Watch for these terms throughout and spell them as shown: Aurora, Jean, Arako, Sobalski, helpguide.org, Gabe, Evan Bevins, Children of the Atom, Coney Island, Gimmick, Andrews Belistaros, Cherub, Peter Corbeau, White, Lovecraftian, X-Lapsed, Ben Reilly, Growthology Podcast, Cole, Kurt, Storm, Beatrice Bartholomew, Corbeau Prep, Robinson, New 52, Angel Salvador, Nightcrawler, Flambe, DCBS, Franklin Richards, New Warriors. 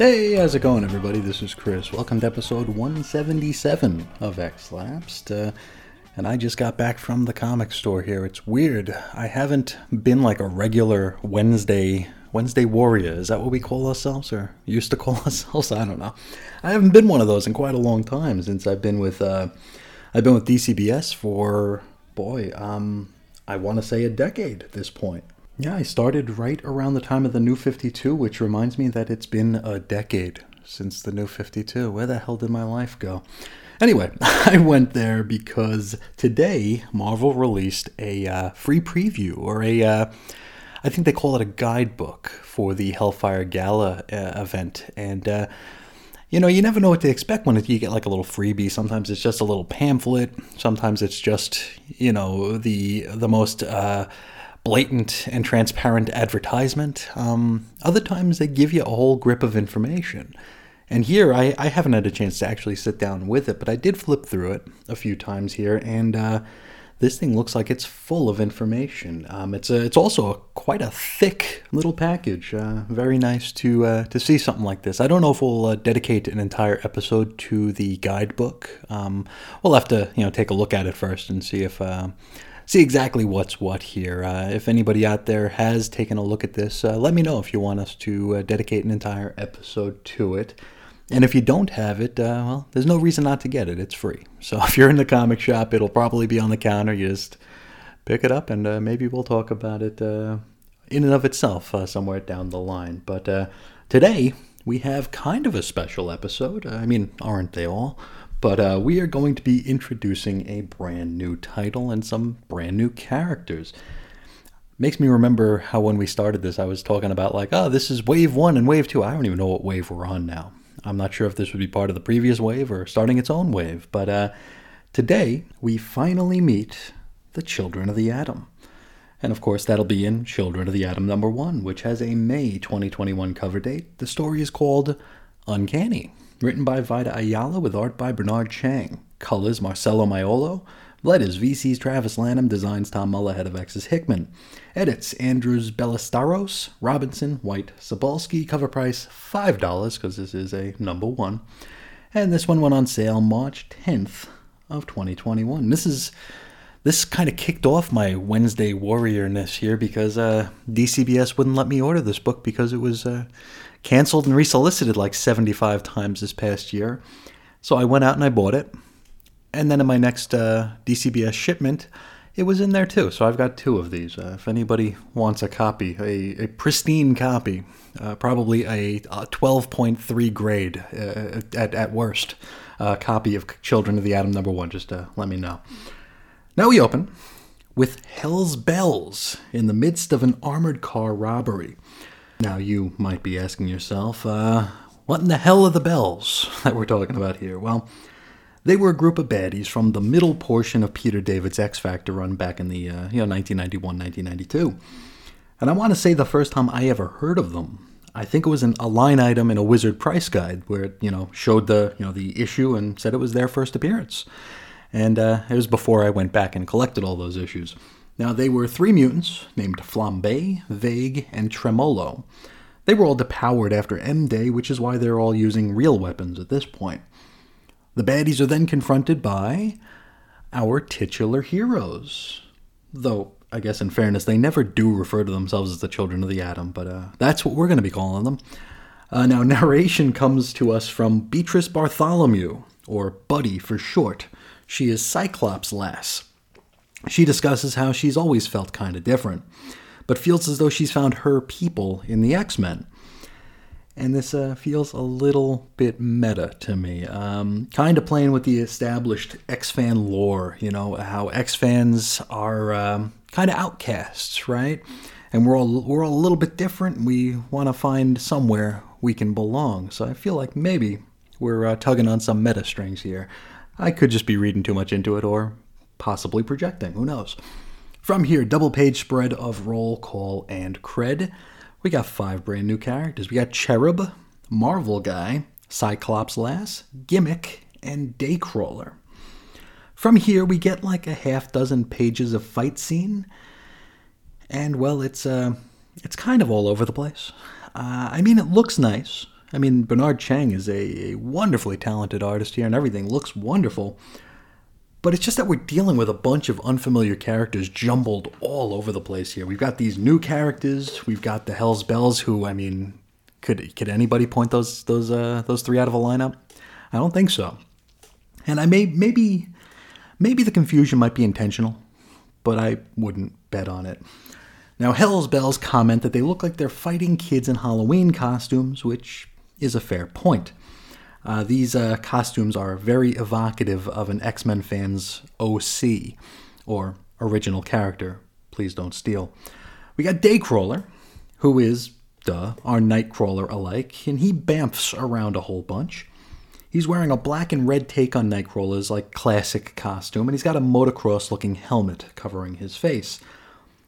Hey, how's it going, everybody? This is Chris. Welcome to episode 177 of X-Lapsed. And I just got back from the comic store here. It's weird. I haven't been like a regular Wednesday warrior. Is that what we call ourselves, or used to call ourselves? I don't know. I haven't been one of those in quite a long time, since I've been with DCBS for, I want to say a decade at this point. Yeah, I started right around the time of the New 52, which reminds me that it's been a decade since the New 52. Where the hell did my life go? Anyway, I went there because today Marvel released a free preview, or I think they call it a guidebook for the Hellfire Gala event. And, you never know what to expect when you get like a little freebie. Sometimes it's just a little pamphlet. Sometimes it's just, the most... blatant and transparent advertisement. Other times they give you a whole grip of information. And here, I haven't had a chance to actually sit down with it, but I did flip through it a few times here, and this thing looks like it's full of information. It's also quite a thick little package. Very nice to see something like this. I don't know if we'll dedicate an entire episode to the guidebook. We'll have to take a look at it first and see if... see exactly what's what here. If anybody out there has taken a look at this, let me know if you want us to dedicate an entire episode to it. And if you don't have it, there's no reason not to get it. It's free. So if you're in the comic shop, it'll probably be on the counter. You just pick it up, and maybe we'll talk about it in and of itself somewhere down the line. But today, we have kind of a special episode. I mean, aren't they all? But we are going to be introducing a brand new title and some brand new characters. Makes me remember how when we started this, I was talking about this is Wave 1 and Wave 2. I don't even know what wave we're on now. I'm not sure if this would be part of the previous wave or starting its own wave. But today, we finally meet the Children of the Atom. And of course, that'll be in Children of the Atom number 1, which has a May 2021 cover date. The story is called Uncanny. Written by Vita Ayala with art by Bernard Chang. Colors Marcelo Maiolo. Letters VC's Travis Lanham. Designs Tom Muller, head of X's Hickman. Edits Andrews Belistaros, Robinson, White, Sobalski. Cover price $5 because this is a number 1. And this one went on sale March 10th of 2021. This kind of kicked off my Wednesday warriorness here because DCBS wouldn't let me order this book because it was canceled and resolicited like 75 times this past year. So I went out and I bought it. And then in my next DCBS shipment, it was in there too. So I've got 2 of these. If anybody wants a copy, a pristine copy, probably a 12.3 grade at worst, copy of Children of the Atom number 1, just let me know. Now we open with Hell's Bells in the midst of an armored car robbery. Now you might be asking yourself, what in the hell are the bells that we're talking about here? Well, they were a group of baddies from the middle portion of Peter David's X-Factor run back in the 1991, 1992. And I want to say the first time I ever heard of them, I think it was a line item in a Wizard price guide where it showed the the issue and said it was their first appearance. And it was before I went back and collected all those issues. Now, they were 3 mutants named Flambe, Vague, and Tremolo. They were all depowered after M-Day, which is why they're all using real weapons at this point. The baddies are then confronted by our titular heroes. Though, I guess in fairness, they never do refer to themselves as the Children of the Atom, but that's what we're going to be calling them. Now, narration comes to us from Beatrice Bartholomew, or Buddy for short. She is Cyclops Lass. She discusses how she's always felt kind of different, but feels as though she's found her people in the X-Men. And this feels a little bit meta to me. Kind of playing with the established X-Fan lore, you know, how X-Fans are kind of outcasts, right? And we're all a little bit different. We want to find somewhere we can belong. So I feel like maybe we're tugging on some meta strings here. I could just be reading too much into it or possibly projecting. Who knows? From here, double-page spread of roll, call, and cred. We got 5 brand new characters. We got Cherub, Marvel Guy, Cyclops Lass, Gimmick, and Daycrawler. From here, we get like a half dozen pages of fight scene. And, well, it's kind of all over the place. I mean, it looks nice. I mean, Bernard Chang is a wonderfully talented artist here, and everything looks wonderful. But it's just that we're dealing with a bunch of unfamiliar characters jumbled all over the place here. We've got these new characters. We've got the Hell's Bells, who, I mean, could anybody point those 3 out of a lineup? I don't think so. And I maybe the confusion might be intentional, but I wouldn't bet on it. Now, Hell's Bells comment that they look like they're fighting kids in Halloween costumes, which is a fair point. These costumes are very evocative of an X-Men fan's OC, or original character, please don't steal. We got Daycrawler, who is, duh, our Nightcrawler alike, and he bamfs around a whole bunch. He's wearing a black and red take on Nightcrawler's, like, classic costume, and he's got a motocross-looking helmet covering his face.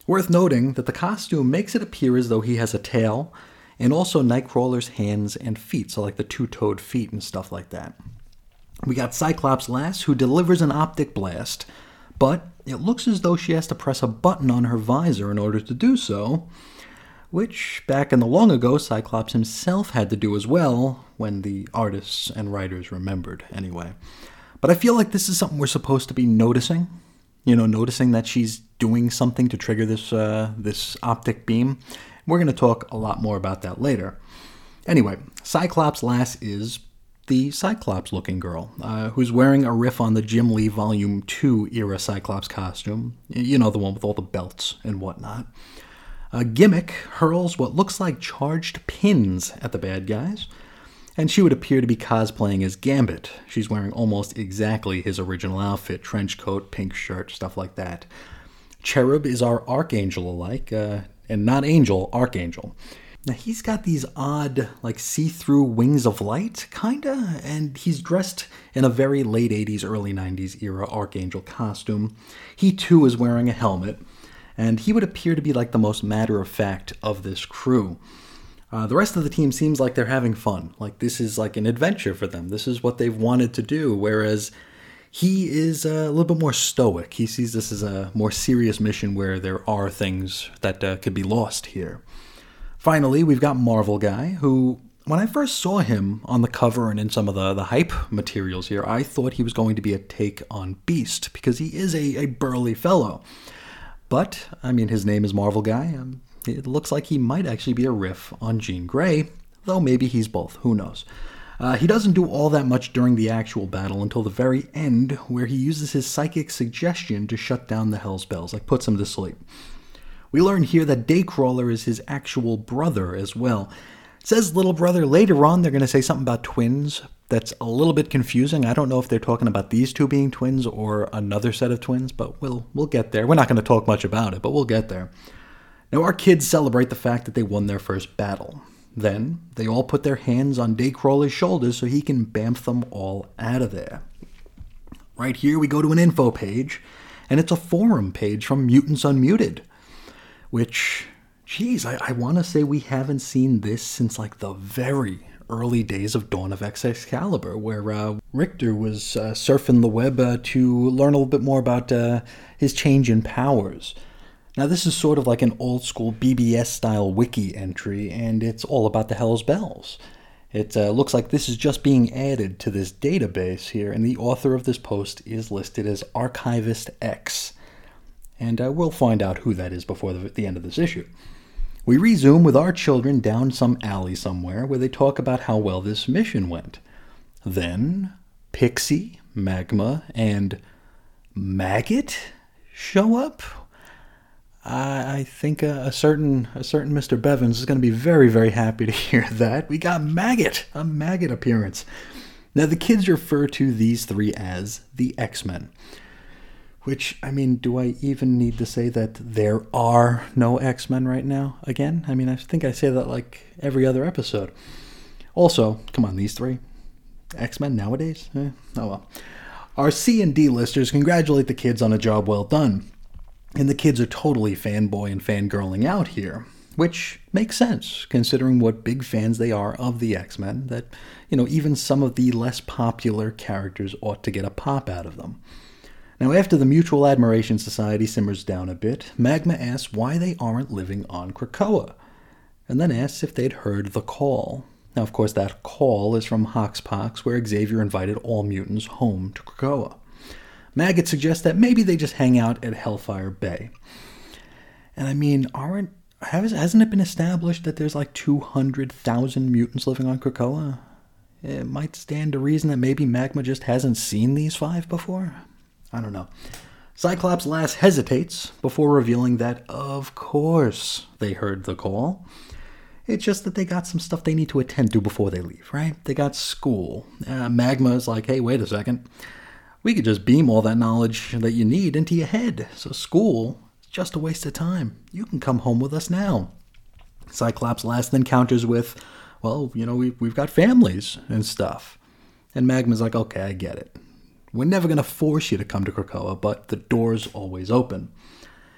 Worth noting that the costume makes it appear as though he has a tail, and also Nightcrawler's hands and feet, so like the 2-toed feet and stuff like that. We got Cyclops Lass, who delivers an optic blast, but it looks as though she has to press a button on her visor in order to do so, which back in the long ago, Cyclops himself had to do as well, when the artists and writers remembered, anyway. But I feel like this is something we're supposed to be noticing, you know, noticing that she's doing something to trigger this optic beam. We're going to talk a lot more about that later. Anyway, Cyclops Lass is the Cyclops-looking girl, who's wearing a riff on the Jim Lee Volume 2 era Cyclops costume. You know, the one with all the belts and whatnot. Gimmick hurls what looks like charged pins at the bad guys, and she would appear to be cosplaying as Gambit. She's wearing almost exactly his original outfit, trench coat, pink shirt, stuff like that. Cherub is our Archangel-alike, and not Angel, Archangel. Now, he's got these odd, like, see-through wings of light, kinda, and he's dressed in a very late 80s, early 90s era Archangel costume. He, too, is wearing a helmet, and he would appear to be, like, the most matter-of-fact of this crew. The rest of the team seems like they're having fun. Like, this is, like, an adventure for them. This is what they've wanted to do, whereas he is a little bit more stoic. He sees this as a more serious mission where there are things that could be lost here. Finally, we've got Marvel Guy, who, when I first saw him on the cover and in some of the hype materials here, I thought he was going to be a take on Beast, because he is a burly fellow. But, I mean, his name is Marvel Guy. It looks like he might actually be a riff on Jean Grey, though maybe he's both. Who knows? He doesn't do all that much during the actual battle until the very end, where he uses his psychic suggestion to shut down the Hell's Bells, like puts him to sleep. We learn here that Daycrawler is his actual brother as well. It says little brother. Later on, they're going to say something about twins. That's a little bit confusing. I don't know if they're talking about these two being twins or another set of twins, but we'll get there. We're not going to talk much about it, but we'll get there. Now, our kids celebrate the fact that they won their first battle. Then, they all put their hands on Daycrawler's shoulders so he can bamf them all out of there. Right here, we go to an info page, and it's a forum page from Mutants Unmuted, which, geez, I want to say we haven't seen this since, like, the very early days of Dawn of X Excalibur, where Richter was surfing the web to learn a little bit more about his change in powers. Now, this is sort of like an old-school BBS-style wiki entry, and it's all about the Hell's Bells. It looks like this is just being added to this database here, and the author of this post is listed as Archivist X. And we'll find out who that is before the end of this issue. We resume with our children down some alley somewhere, where they talk about how well this mission went. Then, Pixie, Magma, and Maggot show up. I think a certain Mr. Bevins is going to be very, very happy to hear that. We got Maggot, a Maggot appearance. Now, the kids refer to these three as the X-Men, which, I mean, do I even need to say that there are no X-Men right now again? I mean, I think I say that like every other episode. Also, come on, these three. X-Men nowadays? Oh well. Our C and D listers congratulate the kids on a job well done. And the kids are totally fanboy and fangirling out here, which makes sense, considering what big fans they are of the X-Men, that, you know, even some of the less popular characters ought to get a pop out of them. Now, after the Mutual Admiration Society simmers down a bit, Magma asks why they aren't living on Krakoa, and then asks if they'd heard the call. Now, of course, that call is from Hoxpox, where Xavier invited all mutants home to Krakoa. Maggot suggests that maybe they just hang out at Hellfire Bay. And I mean, hasn't it been established that there's like 200,000 mutants living on Krakoa? It might stand to reason that maybe Magma just hasn't seen these five before? I don't know. Cyclops Lass hesitates before revealing that, of course, they heard the call. It's just that they got some stuff they need to attend to before they leave, right? They got school. Magma's like, hey, wait a second. We could just beam all that knowledge that you need into your head. So school is just a waste of time. You can come home with us now. Cyclops Lass then counters with, well, you know, we've got families and stuff. And Magma's like, okay, I get it. We're never going to force you to come to Krakoa, but the door's always open.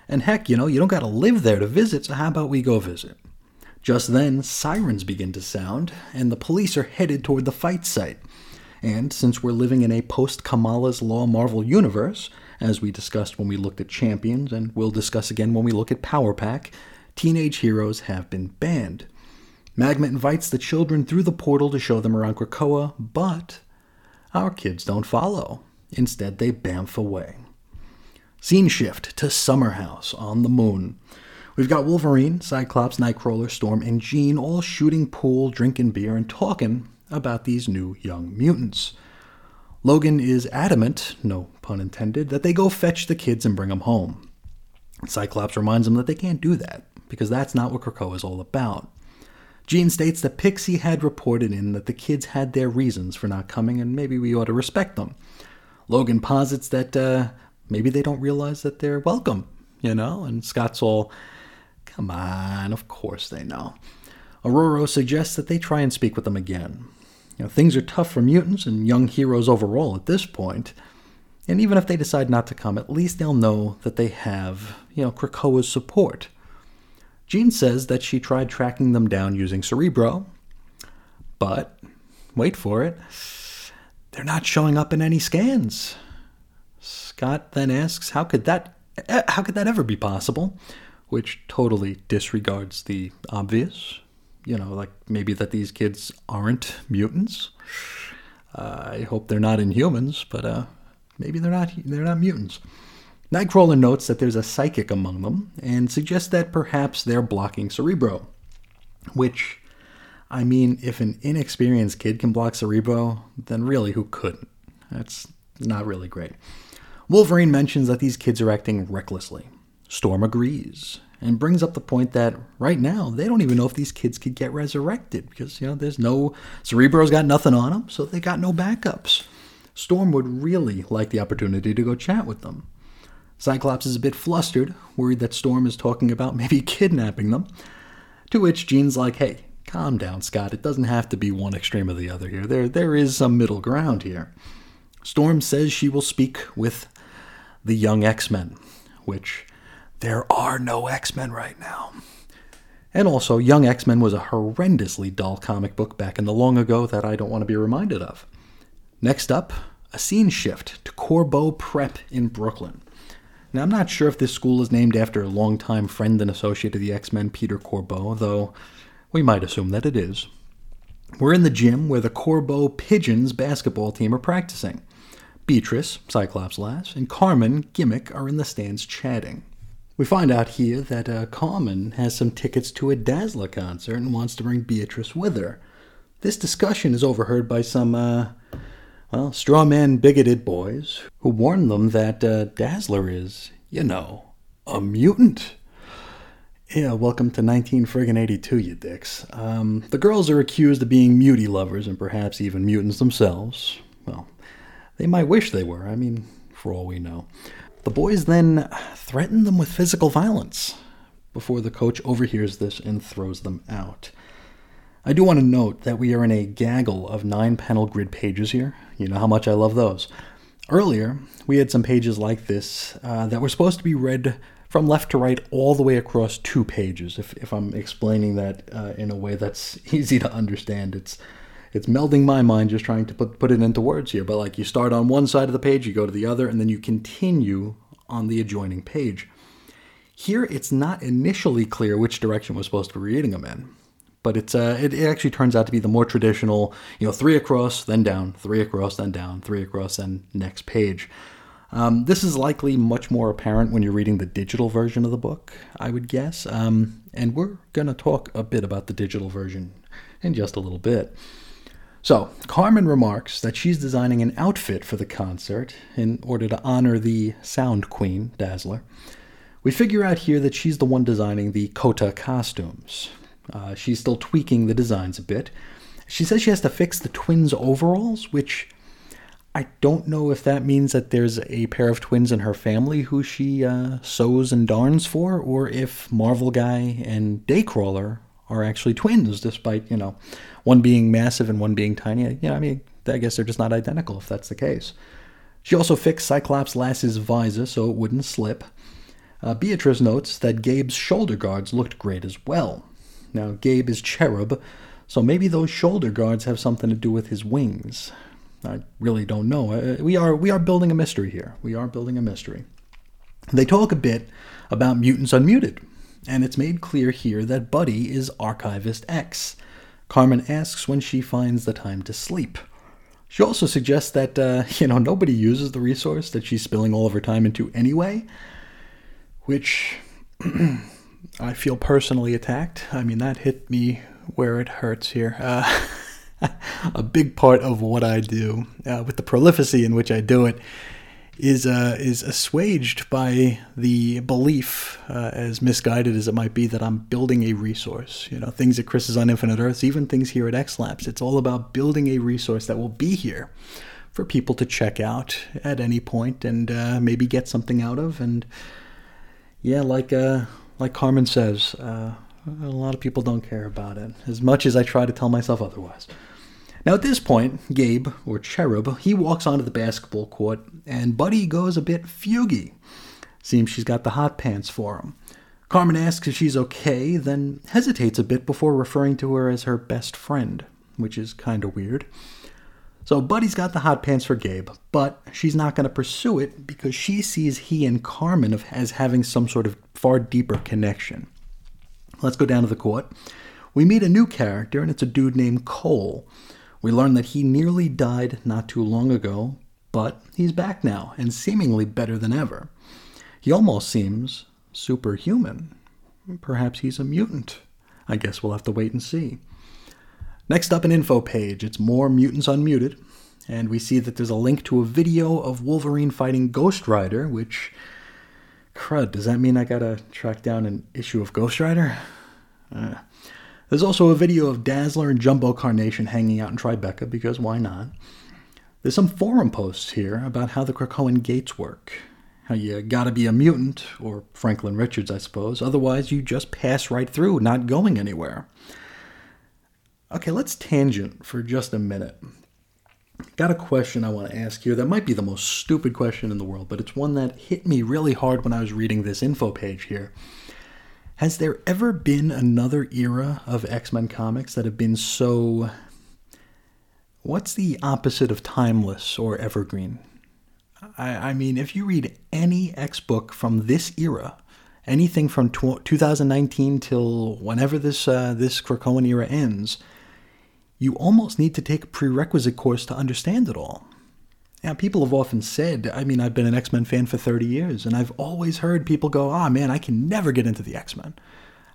And heck, you know, you don't got to live there to visit, so how about we go visit? Just then, sirens begin to sound, and the police are headed toward the fight site. And since we're living in a post-Kamala's Law Marvel universe, as we discussed when we looked at Champions, and we'll discuss again when we look at Power Pack, teenage heroes have been banned. Magma invites the children through the portal to show them around Krakoa, but our kids don't follow. Instead, they bamf away. Scene shift to Summerhouse on the moon. We've got Wolverine, Cyclops, Nightcrawler, Storm, and Jean all shooting pool, drinking beer, and talking about these new young mutants. Logan is adamant, no pun intended, that they go fetch the kids and bring them home. Cyclops reminds them that they can't do that, because that's not what Krakoa is all about. Jean states that Pixie had reported in that the kids had their reasons for not coming, and maybe we ought to respect them. Logan posits that maybe they don't realize that they're welcome, you know? And Scott's all, come on, of course they know. Aurora suggests that they try and speak with them again. You know, things are tough for mutants and young heroes overall at this point, and even if they decide not to come, at least they'll know that they have, you know, Krakoa's support. Jean says that she tried tracking them down using Cerebro, but, wait for it, they're not showing up in any scans. Scott then asks, how could that ever be possible? Which totally disregards the obvious. You know, like maybe that these kids aren't mutants. I hope they're not inhumans, but maybe they're not mutants. Nightcrawler notes that there's a psychic among them and suggests that perhaps they're blocking Cerebro. Which, I mean, if an inexperienced kid can block Cerebro, then really who couldn't? That's not really great. Wolverine mentions that these kids are acting recklessly. Storm agrees. And brings up the point that right now, they don't even know if these kids could get resurrected because, you know, there's no, Cerebro's got nothing on them, so they got no backups. Storm would really like the opportunity to go chat with them. Cyclops is a bit flustered, worried that Storm is talking about maybe kidnapping them, to which Jean's like, hey, calm down, Scott. It doesn't have to be one extreme or the other here. There is some middle ground here. Storm says she will speak with the young X-Men, which... there are no X-Men right now. And also, Young X-Men was a horrendously dull comic book back in the long ago that I don't want to be reminded of. Next up, a scene shift to Corbeau Prep in Brooklyn. Now, I'm not sure if this school is named after a longtime friend and associate of the X-Men, Peter Corbeau, though we might assume that it is. We're in the gym where the Corbeau Pigeons basketball team are practicing. Beatrice, Cyclops Lass, and Carmen, Gimmick, are in the stands chatting. We find out here that Carmen has some tickets to a Dazzler concert and wants to bring Beatrice with her. This discussion is overheard by some, straw man bigoted boys who warn them that Dazzler is you know, a mutant. Yeah, welcome to 1982, you dicks. The girls are accused of being mutie lovers and perhaps even mutants themselves. Well, they might wish they were, I mean, for all we know. The boys then threaten them with physical violence before the coach overhears this and throws them out. I do want to note that we are in a gaggle of 9-panel grid pages here. You know how much I love those. Earlier, we had some pages like this that were supposed to be read from left to right all the way across 2 pages. If I'm explaining that in a way that's easy to understand, it's melding my mind just trying to put it into words here. But like you start on one side of the page, you go to the other, and then you continue on the adjoining page. Here, it's not initially clear which direction we're supposed to be reading them in. But it actually turns out to be the more traditional, you know, 3 across, then down, 3 across, then down, 3 across, then next page. This is likely much more apparent when you're reading the digital version of the book, I would guess. And we're going to talk a bit about the digital version in just a little bit. So, Carmen remarks that she's designing an outfit for the concert in order to honor the sound queen, Dazzler. We figure out here that she's the one designing the Kota costumes. She's still tweaking the designs a bit. She says she has to fix the twins' overalls, which I don't know if that means that there's a pair of twins in her family who she sews and darns for, or if Marvel Guy and Daycrawler are actually twins, despite, you know, one being massive and one being tiny. You know, I mean, I guess they're just not identical if that's the case. She also fixed Cyclops Lass's visor so it wouldn't slip. Beatrice notes that Gabe's shoulder guards looked great as well. Now, Gabe is Cherub, so maybe those shoulder guards have something to do with his wings. I really don't know. We are building a mystery here. We are building a mystery. They talk a bit about Mutants Unmuted, and it's made clear here that Buddy is Archivist X. Carmen asks when she finds the time to sleep. She also suggests that, nobody uses the resource that she's spilling all of her time into anyway, which... I feel personally attacked. I mean, that hit me where it hurts here. A big part of what I do, with the prolificacy in which I do it, is assuaged by the belief, as misguided as it might be, that I'm building a resource. You know, things at Chris's on Infinite Earths, even things here at X-Labs. It's all about building a resource that will be here for people to check out at any point and maybe get something out of. And, yeah, like Carmen says, a lot of people don't care about it, as much as I try to tell myself otherwise. Now, at this point, Gabe, or Cherub, he walks onto the basketball court, and Buddy goes a bit fugy. Seems she's got the hot pants for him. Carmen asks if she's okay, then hesitates a bit before referring to her as her best friend, which is kind of weird. So Buddy's got the hot pants for Gabe, but she's not going to pursue it because she sees he and Carmen as having some sort of far deeper connection. Let's go down to the court. We meet a new character, and it's a dude named Cole. We learn that he nearly died not too long ago, but he's back now and seemingly better than ever. He almost seems superhuman. Perhaps he's a mutant. I guess we'll have to wait and see. Next up, an info page. It's more Mutants Unmuted, and we see that there's a link to a video of Wolverine fighting Ghost Rider, which, crud, does that mean I gotta track down an issue of Ghost Rider? There's also a video of Dazzler and Jumbo Carnation hanging out in Tribeca, because why not? There's some forum posts here about how the Krakoan gates work. How you gotta be a mutant, or Franklin Richards, I suppose, otherwise you just pass right through, not going anywhere. Okay, let's tangent for just a minute. Got a question I want to ask here that might be the most stupid question in the world, but it's one that hit me really hard when I was reading this info page here. Has there ever been another era of X-Men comics that have been so... What's the opposite of timeless or evergreen? I mean, if you read any X book from this era, anything from 2019 till whenever this Krakoan era ends... You almost need to take a prerequisite course to understand it all. Now, people have often said, I mean, I've been an X-Men fan for 30 years, and I've always heard people go, man, I can never get into the X-Men.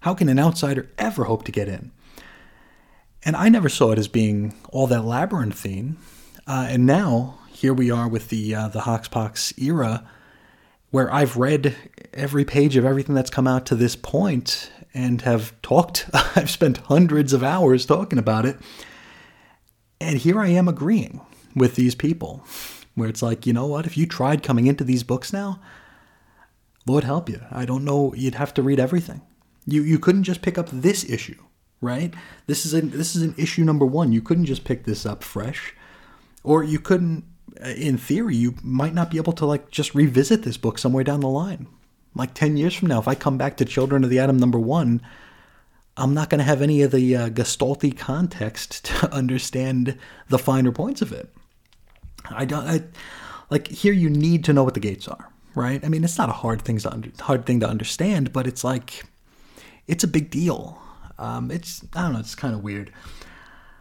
How can an outsider ever hope to get in? And I never saw it as being all that labyrinthine. And now, here we are with the Hox Pox era, where I've read every page of everything that's come out to this point and have talked, I've spent hundreds of hours talking about it. And here I am agreeing with these people where it's like, you know what, if you tried coming into these books now, Lord help you. I don't know. You'd have to read everything. You couldn't just pick up this issue, right? This is an issue number one. You couldn't just pick this up fresh, or you couldn't, in theory, you might not be able to like just revisit this book somewhere down the line. Like 10 years from now, if I come back to Children of the Atom number one, I'm not going to have any of the Gestalty context to understand the finer points of it. Like here, you need to know what the gates are, right? I mean, it's not a hard thing to understand, but it's like, it's a big deal. I don't know, it's kind of weird.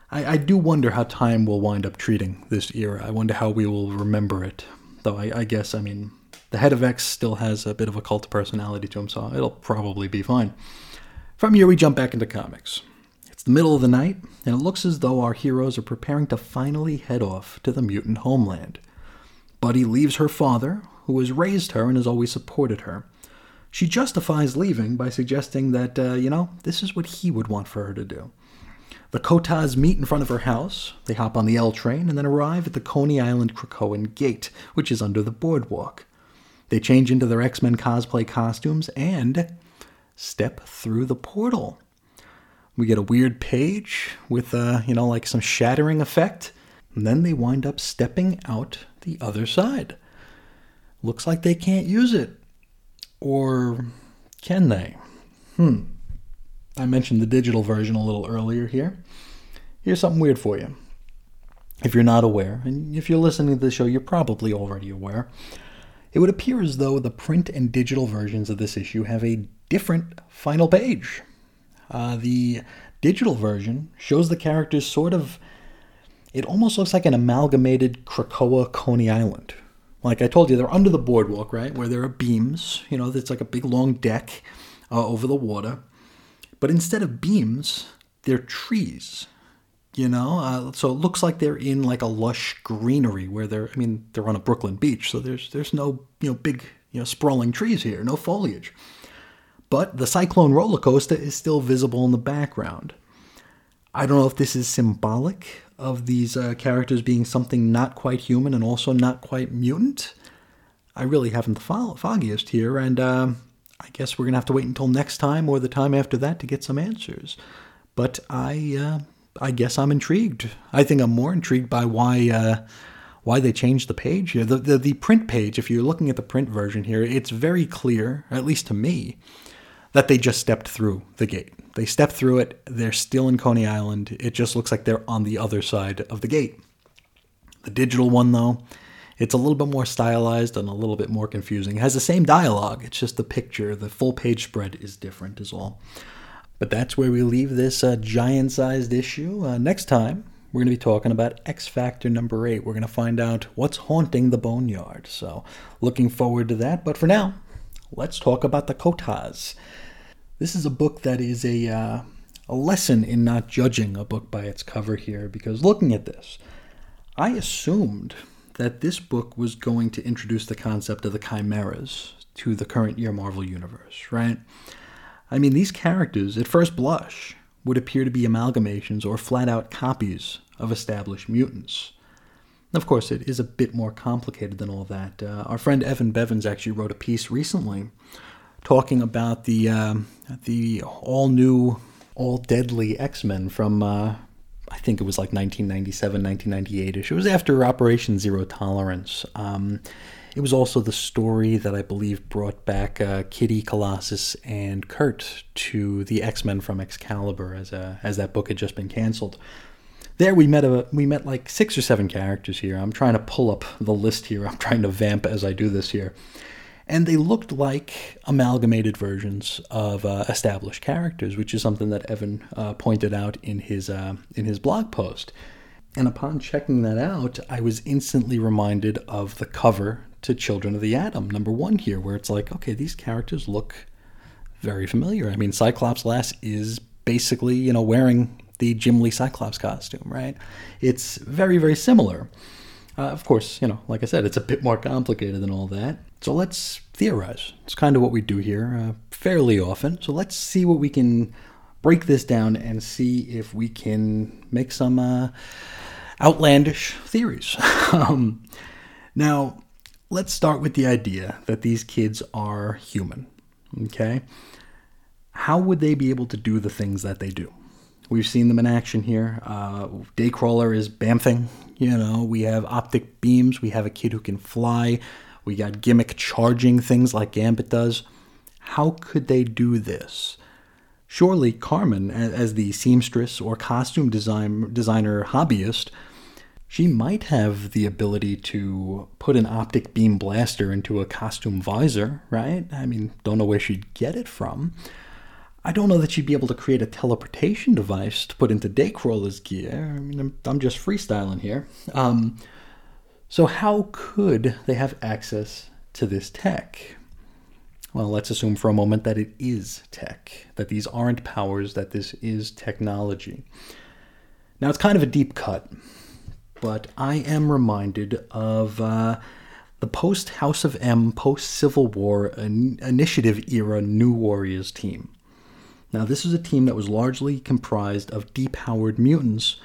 I do wonder how time will wind up treating this era. I wonder how we will remember it. Though I guess, I mean, the head of X still has a bit of a cult personality to him, so it'll probably be fine. From here, we jump back into comics. It's the middle of the night, and it looks as though our heroes are preparing to finally head off to the mutant homeland. Buddy leaves her father, who has raised her and has always supported her. She justifies leaving by suggesting that, this is what he would want for her to do. The Kotas meet in front of her house, they hop on the L train, and then arrive at the Coney Island Krakoan gate, which is under the boardwalk. They change into their X-Men cosplay costumes and step through the portal. We get a weird page with, like some shattering effect, and then they wind up stepping out the other side. Looks like they can't use it. Or can they? I mentioned the digital version a little earlier here. Here's something weird for you. If you're not aware, and if you're listening to the show, you're probably already aware, it would appear as though the print and digital versions of this issue have a different final page. The digital version shows the characters sort of, it almost looks like an amalgamated Krakoa Coney Island. Like I told you, they're under the boardwalk, right, where there are beams. It's like a big long deck over the water. But instead of beams, they're trees, so it looks like they're in like a lush greenery where they're on a Brooklyn beach. So there's no, big, sprawling trees here, no foliage. But the Cyclone roller coaster is still visible in the background. I don't know if this is symbolic of these characters being something not quite human and also not quite mutant. I really haven't the foggiest here, and I guess we're going to have to wait until next time or the time after that to get some answers. But I guess I'm intrigued. I think I'm more intrigued by why they changed the page here. The print page, if you're looking at the print version here, it's very clear, at least to me, that they just stepped through the gate. They step through it, they're still in Coney Island, it just looks like they're on the other side of the gate. The digital one, though, it's a little bit more stylized and a little bit more confusing. It has the same dialogue, it's just the picture, the full page spread is different is all. But that's where we leave this giant-sized issue. Next time, we're going to be talking about X-Factor number 8. We're going to find out what's haunting the Boneyard, so looking forward to that. But for now, let's talk about the Kotas. This is a book that is a lesson in not judging a book by its cover here, because looking at this, I assumed that this book was going to introduce the concept of the chimeras to the current year Marvel Universe, right? I mean, these characters, at first blush, would appear to be amalgamations or flat-out copies of established mutants. And of course, it is a bit more complicated than all that. Our friend Evan Bevins actually wrote a piece recently talking about the all-new, all-deadly X-Men from, I think it was like 1997, 1998-ish. It was after Operation Zero Tolerance. It was also the story that I believe brought back Kitty, Colossus, and Kurt to the X-Men from Excalibur, as that book had just been canceled. There we met like 6 or 7 characters here. I'm trying to pull up the list here. I'm trying to vamp as I do this here. And they looked like amalgamated versions of established characters, which is something that Evan pointed out in his blog post. And upon checking that out, I was instantly reminded of the cover to Children of the Atom, number 1 here, where it's like, okay, these characters look very familiar. I mean, Cyclops Lass is basically, wearing the Jim Lee Cyclops costume, right? It's very, very similar. Of course, like I said, it's a bit more complicated than all that. So let's theorize. It's kind of what we do here fairly often. So let's see what we can break this down and see if we can make some outlandish theories. Now, let's start with the idea that these kids are human, okay? How would they be able to do the things that they do? We've seen them in action here. Daycrawler is bamfing. You know, we have optic beams. We have a kid who can fly. We got Gimmick charging things like Gambit does. How could they do this? Surely Carmen, as the seamstress or costume designer hobbyist, she might have the ability to put an optic beam blaster into a costume visor, right? I mean, don't know where she'd get it from. I don't know that she'd be able to create a teleportation device to put into Daycrawler's gear. I mean, I'm just freestyling here. So how could they have access to this tech? Well, let's assume for a moment that it is tech, that these aren't powers, that this is technology. Now, it's kind of a deep cut, but I am reminded of the post-House of M, post-Civil War initiative era New Warriors team. Now, this is a team that was largely comprised of depowered mutants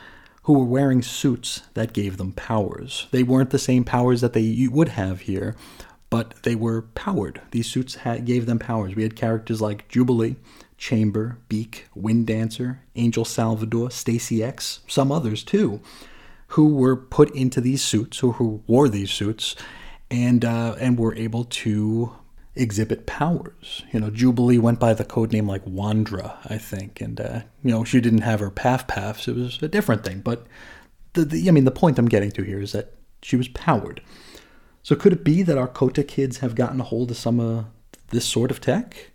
who were wearing suits that gave them powers. They weren't the same powers that they would have here, but they were powered. These suits gave them powers. We had characters like Jubilee, Chamber, Beak, Wind Dancer, Angel Salvador, Stacy X, some others too, who were put into these suits or who wore these suits and were able to exhibit powers. You know, Jubilee went by the code name like Wandra, I think, and you know, she didn't have her paffs. It was a different thing, but the point I'm getting to here is that she was powered. So could it be that our Kota kids have gotten a hold of some of this sort of tech?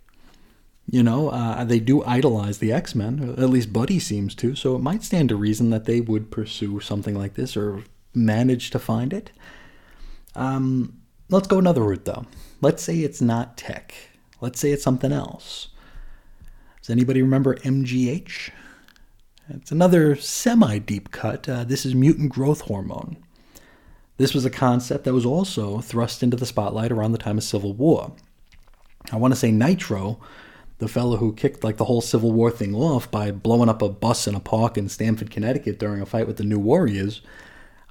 You know, they do idolize the X-Men, at least Buddy seems to, so it might stand to reason that they would pursue something like this or manage to find it. Let's go another route, though. Let's say it's not tech. Let's say it's something else. Does anybody remember MGH? It's another semi-deep cut. This is mutant growth hormone. This was a concept that was also thrust into the spotlight around the time of Civil War. I want to say Nitro, the fellow who kicked like the whole Civil War thing off by blowing up a bus in a park in Stamford, Connecticut during a fight with the New Warriors,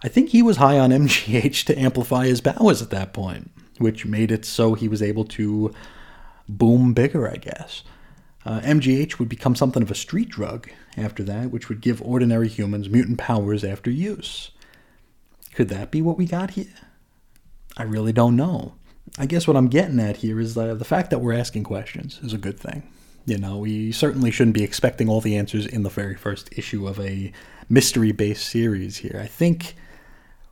I think he was high on MGH to amplify his powers at that point, which made it so he was able to boom bigger, I guess. MGH would become something of a street drug after that, which would give ordinary humans mutant powers after use. Could that be what we got here? I really don't know. I guess what I'm getting at here is that the fact that we're asking questions is a good thing. You know, we certainly shouldn't be expecting all the answers in the very first issue of a mystery-based series here. I think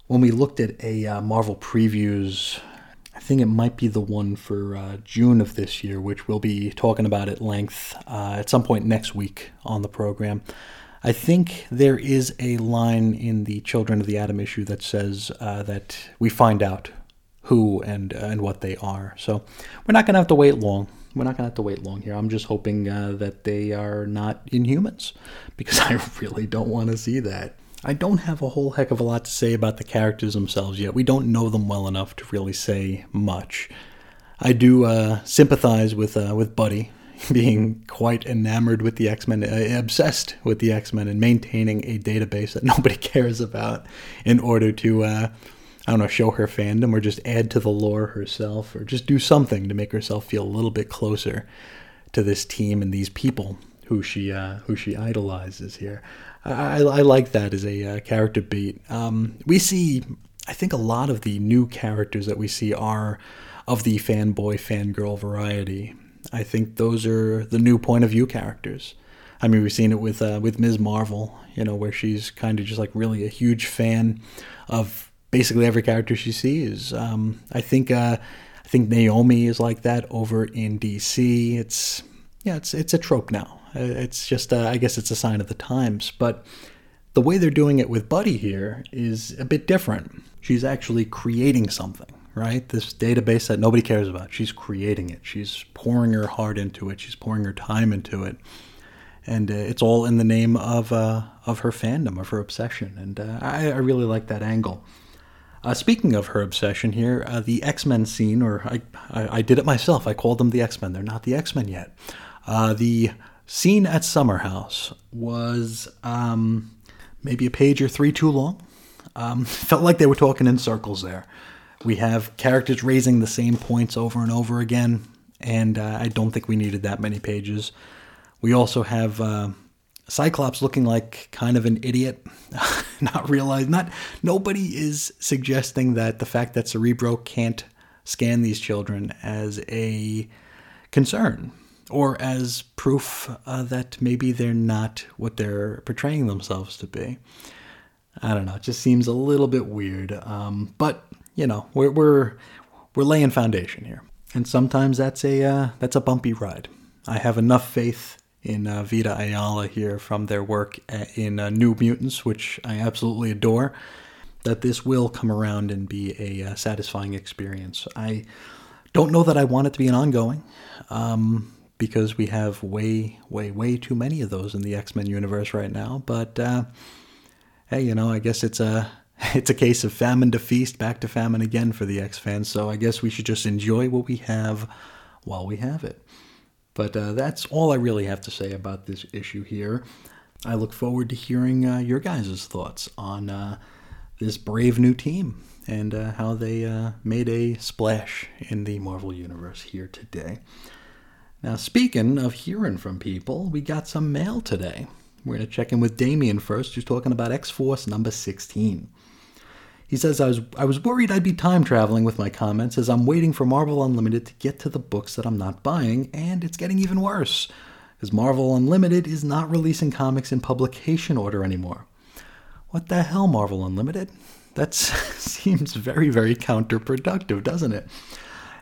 when we looked at a Marvel previews, I think it might be the one for June of this year, which we'll be talking about at length at some point next week on the program. I think there is a line in the Children of the Atom issue that says that we find out who and what they are. So we're not going to have to wait long. We're not going to have to wait long here. I'm just hoping that they are not Inhumans, because I really don't want to see that. I don't have a whole heck of a lot to say about the characters themselves yet. We don't know them well enough to really say much. I do sympathize with Buddy being quite enamored with the X-Men, obsessed with the X-Men, and maintaining a database that nobody cares about in order to show her fandom or just add to the lore herself or just do something to make herself feel a little bit closer to this team and these people who she idolizes here. I like that as a character beat. We see, I think a lot of the new characters that we see are of the fanboy, fangirl variety. I think those are the new point of view characters. I mean, we've seen it with Ms. Marvel, you know, where she's kind of just like really a huge fan of basically every character she sees. I think Naomi is like that over in DC. It's a trope now. It's just I guess it's a sign of the times. But the way they're doing it with Buddy here is a bit different. She's actually creating something, right? This database that nobody cares about. She's creating it. She's pouring her heart into it. She's pouring her time into it. And it's all in the name of her fandom, of her obsession. And I really like that angle. Speaking of her obsession here, the X-Men scene, or I did it myself. I called them the X-Men. They're not the X-Men yet. The scene at Summer House was maybe a page or three too long. Felt like they were talking in circles there. We have characters raising the same points over and over again, and I don't think we needed that many pages. We also have Cyclops looking like kind of an idiot, nobody is suggesting that the fact that Cerebro can't scan these children as a concern or as proof that maybe they're not what they're portraying themselves to be. I don't know. It just seems a little bit weird. But you know, we're laying foundation here, and sometimes that's a bumpy ride. I have enough faith in Vita Ayala here from their work in New Mutants, which I absolutely adore, that this will come around and be a satisfying experience. I don't know that I want it to be an ongoing, because we have way, way, way too many of those in the X-Men universe right now. But hey, you know, I guess it's a case of famine to feast, back to famine again for the X-fans. So I guess we should just enjoy what we have while we have it. But that's all I really have to say about this issue here. I look forward to hearing your guys' thoughts on this brave new team and how they made a splash in the Marvel Universe here today. Now, speaking of hearing from people, we got some mail today. We're going to check in with Damien first, who's talking about X-Force number 16. He says, I was worried I'd be time traveling with my comments as I'm waiting for Marvel Unlimited to get to the books that I'm not buying, and it's getting even worse, as Marvel Unlimited is not releasing comics in publication order anymore. What the hell, Marvel Unlimited? That seems very, very counterproductive, doesn't it?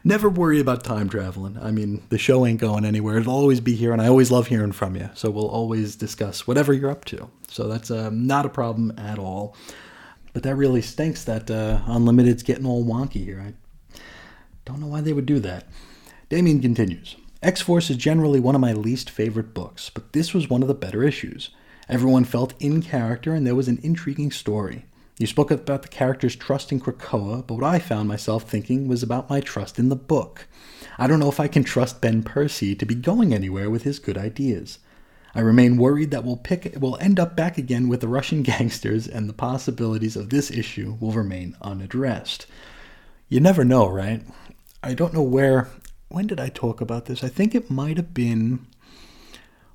Never worry about time traveling. I mean, the show ain't going anywhere. It'll always be here, and I always love hearing from you, so we'll always discuss whatever you're up to. So that's not a problem at all. But that really stinks that Unlimited's getting all wonky here. I don't know why they would do that. Damien continues. X-Force is generally one of my least favorite books, but this was one of the better issues. Everyone felt in character, and there was an intriguing story. You spoke about the characters' trust in Krakoa, but what I found myself thinking was about my trust in the book. I don't know if I can trust Ben Percy to be going anywhere with his good ideas. I remain worried that we'll end up back again with the Russian gangsters, and the possibilities of this issue will remain unaddressed. You never know, right? I don't know when did I talk about this? I think it might have been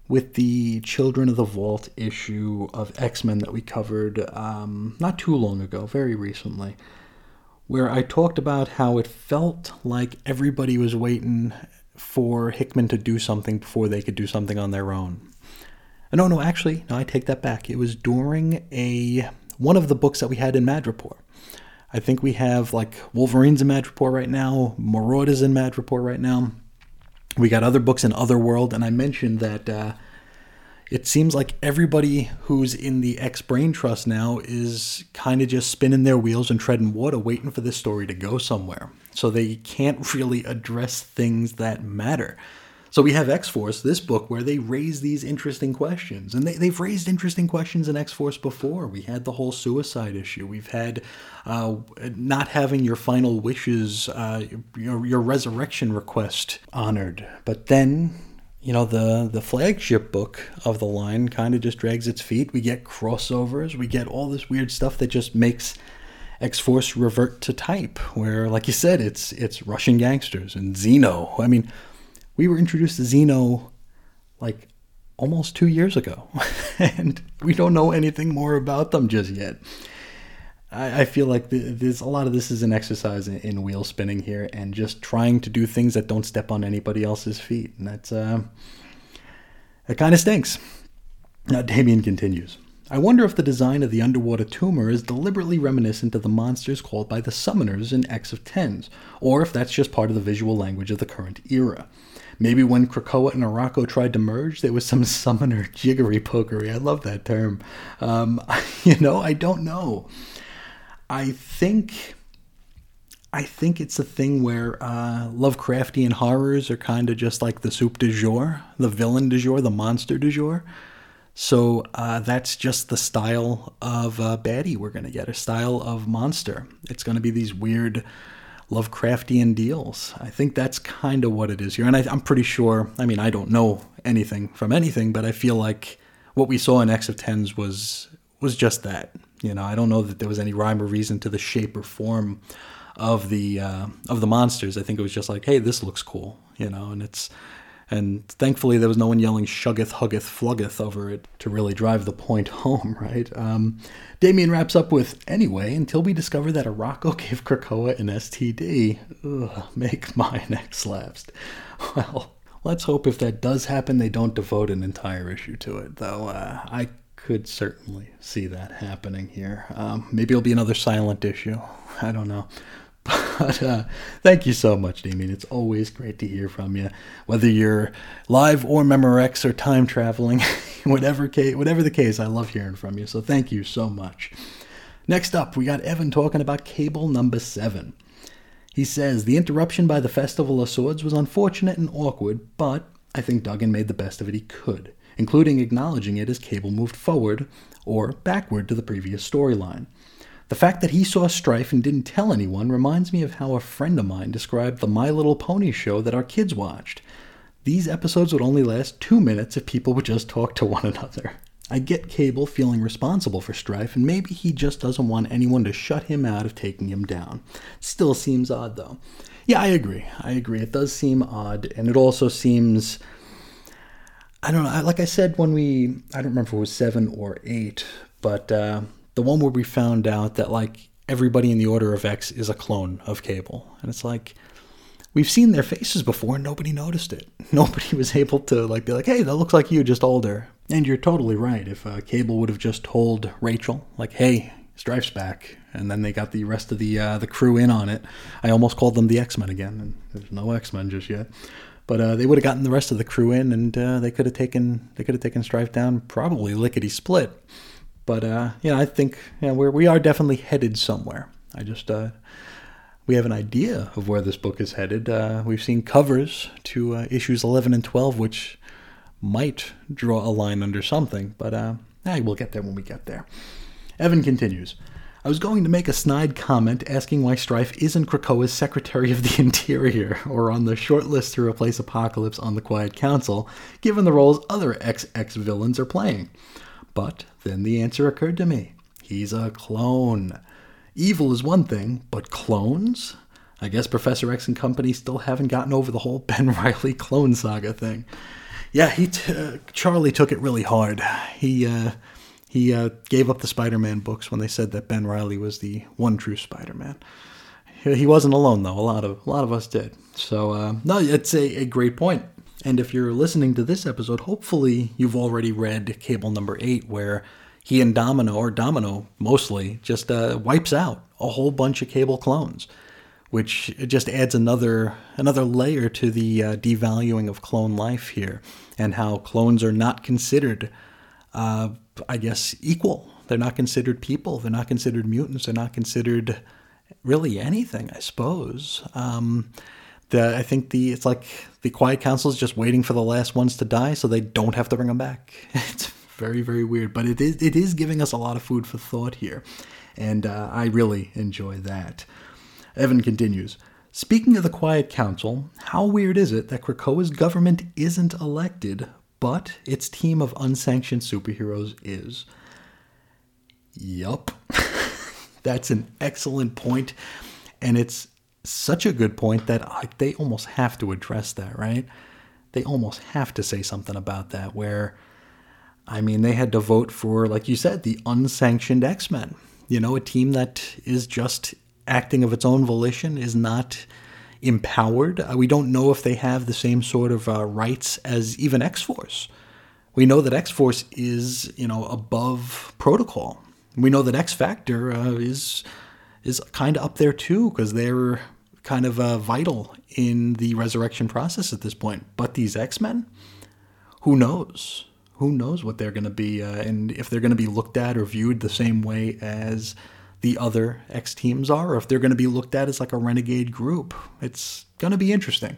with the Children of the Vault issue of X-Men that we covered not too long ago, very recently, where I talked about how it felt like everybody was waiting for Hickman to do something before they could do something on their own. No, actually, no, I take that back. It was during one of the books that we had in Madripoor. I think we have, like, Wolverine's in Madripoor right now, Marauder's in Madripoor right now. We got other books in Otherworld, and I mentioned that it seems like everybody who's in the X-Brain Trust now is kind of just spinning their wheels and treading water, waiting for this story to go somewhere. So they can't really address things that matter. So we have X-Force, this book, where they raise these interesting questions. And they've raised interesting questions in X-Force before. We had the whole suicide issue. We've had not having your final wishes, your resurrection request honored. But then, you know, the flagship book of the line kind of just drags its feet. We get crossovers. We get all this weird stuff that just makes X-Force revert to type, where, like you said, it's Russian gangsters and Xeno. I mean, we were introduced to Xeno like almost 2 years ago, and we don't know anything more about them just yet. I feel like there's a lot of this is an exercise in wheel spinning here and just trying to do things that don't step on anybody else's feet, and that kind of stinks. Now, Damien continues. I wonder if the design of the underwater tumor is deliberately reminiscent of the monsters called by the Summoners in X of Tens, or if that's just part of the visual language of the current era. Maybe when Krakoa and Arako tried to merge, there was some Summoner jiggery-pokery. I love that term. I don't know. I think it's a thing where Lovecraftian horrors are kind of just like the soup du jour, the villain du jour, the monster du jour. So that's just the style of baddie we're going to get, a style of monster. It's going to be these weird Lovecraftian deals. I think that's kind of what it is here. And I'm pretty sure, I mean, I don't know anything from anything, but I feel like what we saw in X of Tens was just that. You know, I don't know that there was any rhyme or reason to the shape or form of the monsters. I think it was just like, hey, this looks cool, you know, and it's... And thankfully, there was no one yelling "shuggeth, huggeth, fluggeth" over it to really drive the point home, right? Damien wraps up with, anyway, until we discover that Araco gave Krakoa an STD, make my neck slaps. Well, let's hope if that does happen, they don't devote an entire issue to it, though I could certainly see that happening here. Maybe it'll be another silent issue. I don't know. But thank you so much, Damien. It's always great to hear from you. Whether you're live or Memorex or time traveling, whatever the case, I love hearing from you. So thank you so much. Next up, we got Evan talking about Cable number 7. He says, the interruption by the Festival of Swords was unfortunate and awkward, but I think Duggan made the best of it he could, including acknowledging it as Cable moved forward or backward to the previous storyline. The fact that he saw strife and didn't tell anyone reminds me of how a friend of mine described the My Little Pony show that our kids watched. These episodes would only last 2 minutes if people would just talk to one another. I get Cable feeling responsible for strife, and maybe he just doesn't want anyone to shut him out of taking him down. Still seems odd, though. Yeah, I agree. It does seem odd, and it also seems... I don't know, like I said when we... I don't remember if it was 7 or 8, but... the one where we found out that, like, everybody in the Order of X is a clone of Cable. And it's like, we've seen their faces before and nobody noticed it. Nobody was able to, like, be like, hey, that looks like you, just older. And you're totally right. If Cable would have just told Rachel, like, hey, Strife's back. And then they got the rest of the crew in on it. I almost called them the X-Men again. And there's no X-Men just yet. But they would have gotten the rest of the crew in, and they could have taken Strife down probably lickety-split. But, I think we are definitely headed somewhere. I just, we have an idea of where this book is headed. We've seen covers to issues 11 and 12, which might draw a line under something. But we'll get there when we get there. Evan continues. I was going to make a snide comment asking why Strife isn't Krakoa's Secretary of the Interior or on the short list to replace Apocalypse on the Quiet Council, given the roles other XX villains are playing. But then the answer occurred to me. He's a clone. Evil is one thing, but clones? I guess Professor X and company still haven't gotten over the whole Ben Reilly clone saga thing. Yeah, Charlie took it really hard. He gave up the Spider-Man books when they said that Ben Reilly was the one true Spider-Man. He wasn't alone, though. A lot of us did. So, no, it's a great point. And if you're listening to this episode, hopefully you've already read Cable number 8, where he and Domino mostly, just wipes out a whole bunch of Cable clones, which just adds another layer to the devaluing of clone life here, and how clones are not considered, equal. They're not considered people. They're not considered mutants. They're not considered really anything, I suppose. I think it's like the Quiet Council is just waiting for the last ones to die so they don't have to bring them back. It's very, very weird, but it is giving us a lot of food for thought here, and I really enjoy that. Evan continues, speaking of the Quiet Council, how weird is it that Krakoa's government isn't elected, but its team of unsanctioned superheroes is? Yup. That's an excellent point, and it's such a good point that they almost have to address that, right? They almost have to say something about that, where, I mean, they had to vote for, like you said, the unsanctioned X-Men. You know, a team that is just acting of its own volition, is not empowered. We don't know if they have the same sort of rights as even X-Force. We know that X-Force is, you know, above protocol. We know that X-Factor is kind of up there, too, because they're kind of vital in the resurrection process at this point. But these X-Men, who knows what they're going to be, and if they're going to be looked at or viewed the same way as the other X teams are, or if they're going to be looked at as like a renegade group. It's going to be interesting.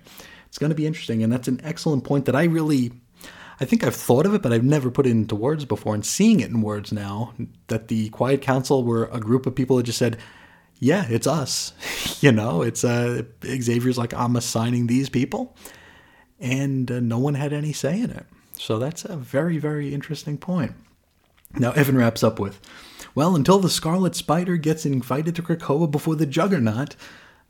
And that's an excellent point that I really I think I've thought of it, but I've never put it into words before, and seeing it in words now, that the Quiet Council were a group of people that just said, yeah, it's us. You know, it's Xavier's like, I'm assigning these people. And no one had any say in it. So that's a very, very interesting point. Now, Evan wraps up with, well, until the Scarlet Spider gets invited to Krakoa before the Juggernaut,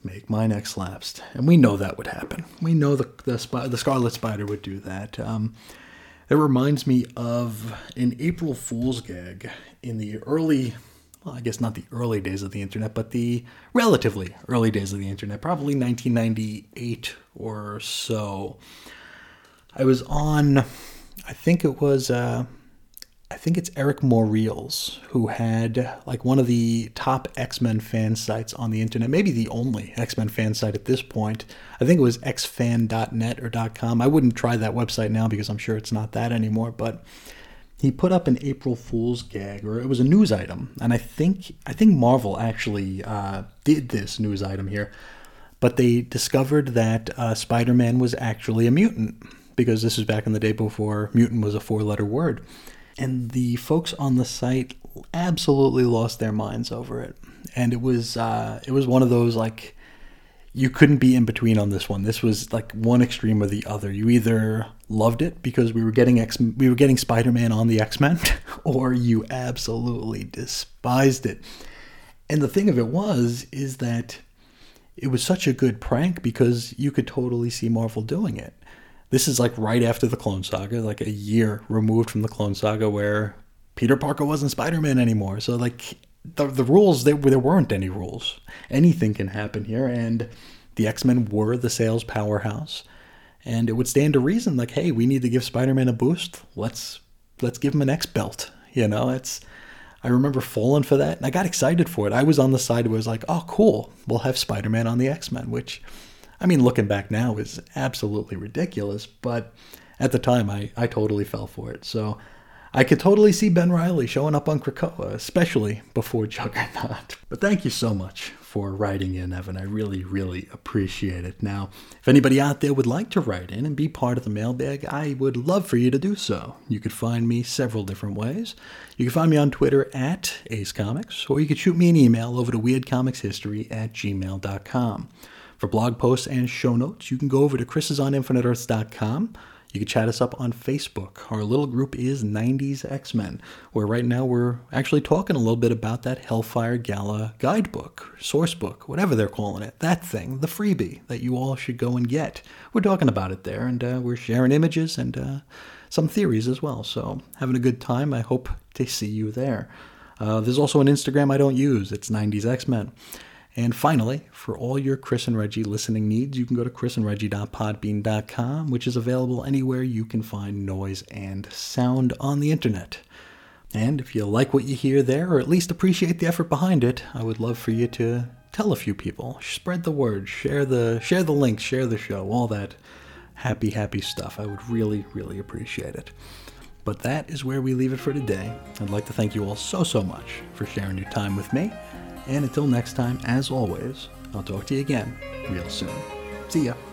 make my neck lapsed. And we know that would happen. We know the Scarlet Spider would do that. It reminds me of an April Fool's gag in the early, well, I guess not the early days of the internet, but the relatively early days of the internet, probably 1998 or so. I was on, I think it's Eric Morreal's, who had like one of the top X-Men fan sites on the internet, maybe the only X-Men fan site at this point. I think it was xfan.net or .com. I wouldn't try that website now because I'm sure it's not that anymore, but he put up an April Fool's gag, or it was a news item. And I think Marvel actually did this news item here, but they discovered that Spider-Man was actually a mutant, because this was back in the day before mutant was a four-letter word. And the folks on the site absolutely lost their minds over it. And it was one of those, like, you couldn't be in between on this one. This was like one extreme or the other. You either loved it because we were getting Spider-Man on the X-Men, or you absolutely despised it. And the thing of it was, is that it was such a good prank because you could totally see Marvel doing it. This is like right after the Clone Saga, like a year removed from the Clone Saga, where Peter Parker wasn't Spider-Man anymore. So like the rules, there weren't any rules. Anything can happen here. And the X-Men were the sales powerhouse. And it would stand to reason, like, hey, we need to give Spider-Man a boost. Let's give him an X-Belt. You know, I remember falling for that. And I got excited for it. I was on the side where it was like, oh, cool. We'll have Spider-Man on the X-Men, which, I mean, looking back now is absolutely ridiculous, but at the time, I totally fell for it. So I could totally see Ben Reilly showing up on Krakoa, especially before Juggernaut. But thank you so much for writing in, Evan. I really, really appreciate it. Now, if anybody out there would like to write in and be part of the mailbag, I would love for you to do so. You could find me several different ways. You can find me on Twitter at AceComics, or you could shoot me an email over to weirdcomicshistory@gmail.com. For blog posts and show notes, you can go over to chrisisoninfiniteearths.com. You can chat us up on Facebook. Our little group is 90s X-Men, where right now we're actually talking a little bit about that Hellfire Gala guidebook, source book, whatever they're calling it. That thing, the freebie that you all should go and get. We're talking about it there, and we're sharing images and some theories as well. So having a good time. I hope to see you there. There's also an Instagram I don't use. It's 90s X-Men. And finally, for all your Chris and Reggie listening needs, you can go to chrisandreggie.podbean.com, which is available anywhere you can find noise and sound on the internet. And if you like what you hear there, or at least appreciate the effort behind it, I would love for you to tell a few people, spread the word, share the links, share the show, all that happy, happy stuff. I would really, really appreciate it. But that is where we leave it for today. I'd like to thank you all so, so much for sharing your time with me. And until next time, as always, I'll talk to you again real soon. See ya.